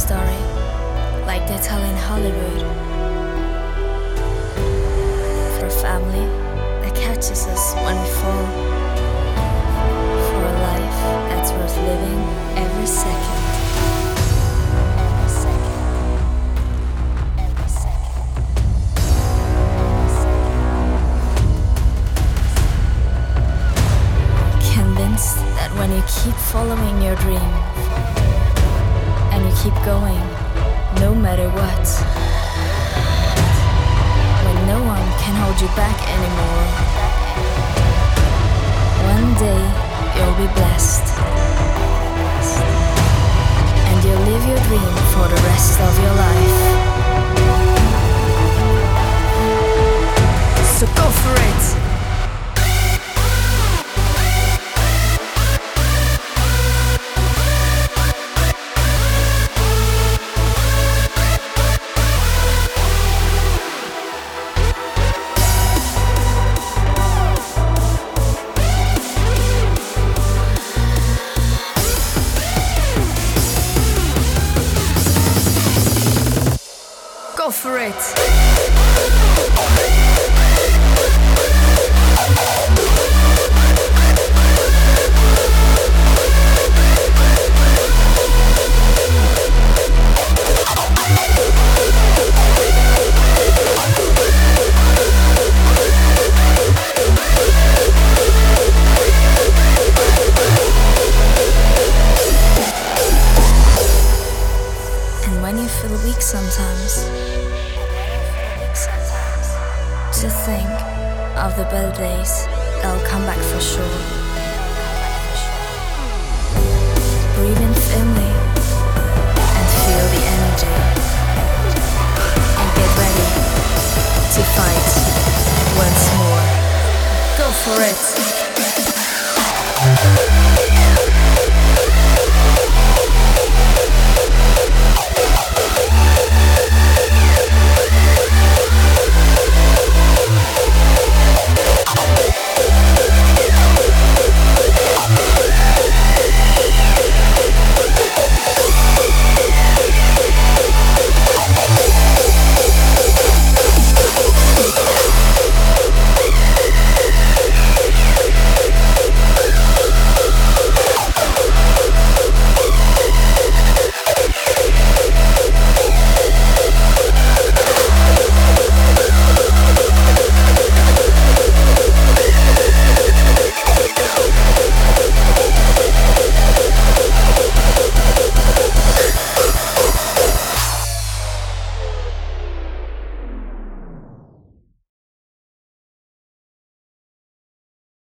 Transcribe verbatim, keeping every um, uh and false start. story, like they tell in Hollywood. For family, that catches us when we fall. For a life that's worth living every second. That when you keep following your dream and you keep going, no matter what, when no one can hold you back anymore, one day you'll be blessed and you'll live your dream for the rest of your life. So go for it! Go for it! Sometimes, to think of the better days that'll come back for sure. Breathe in firmly.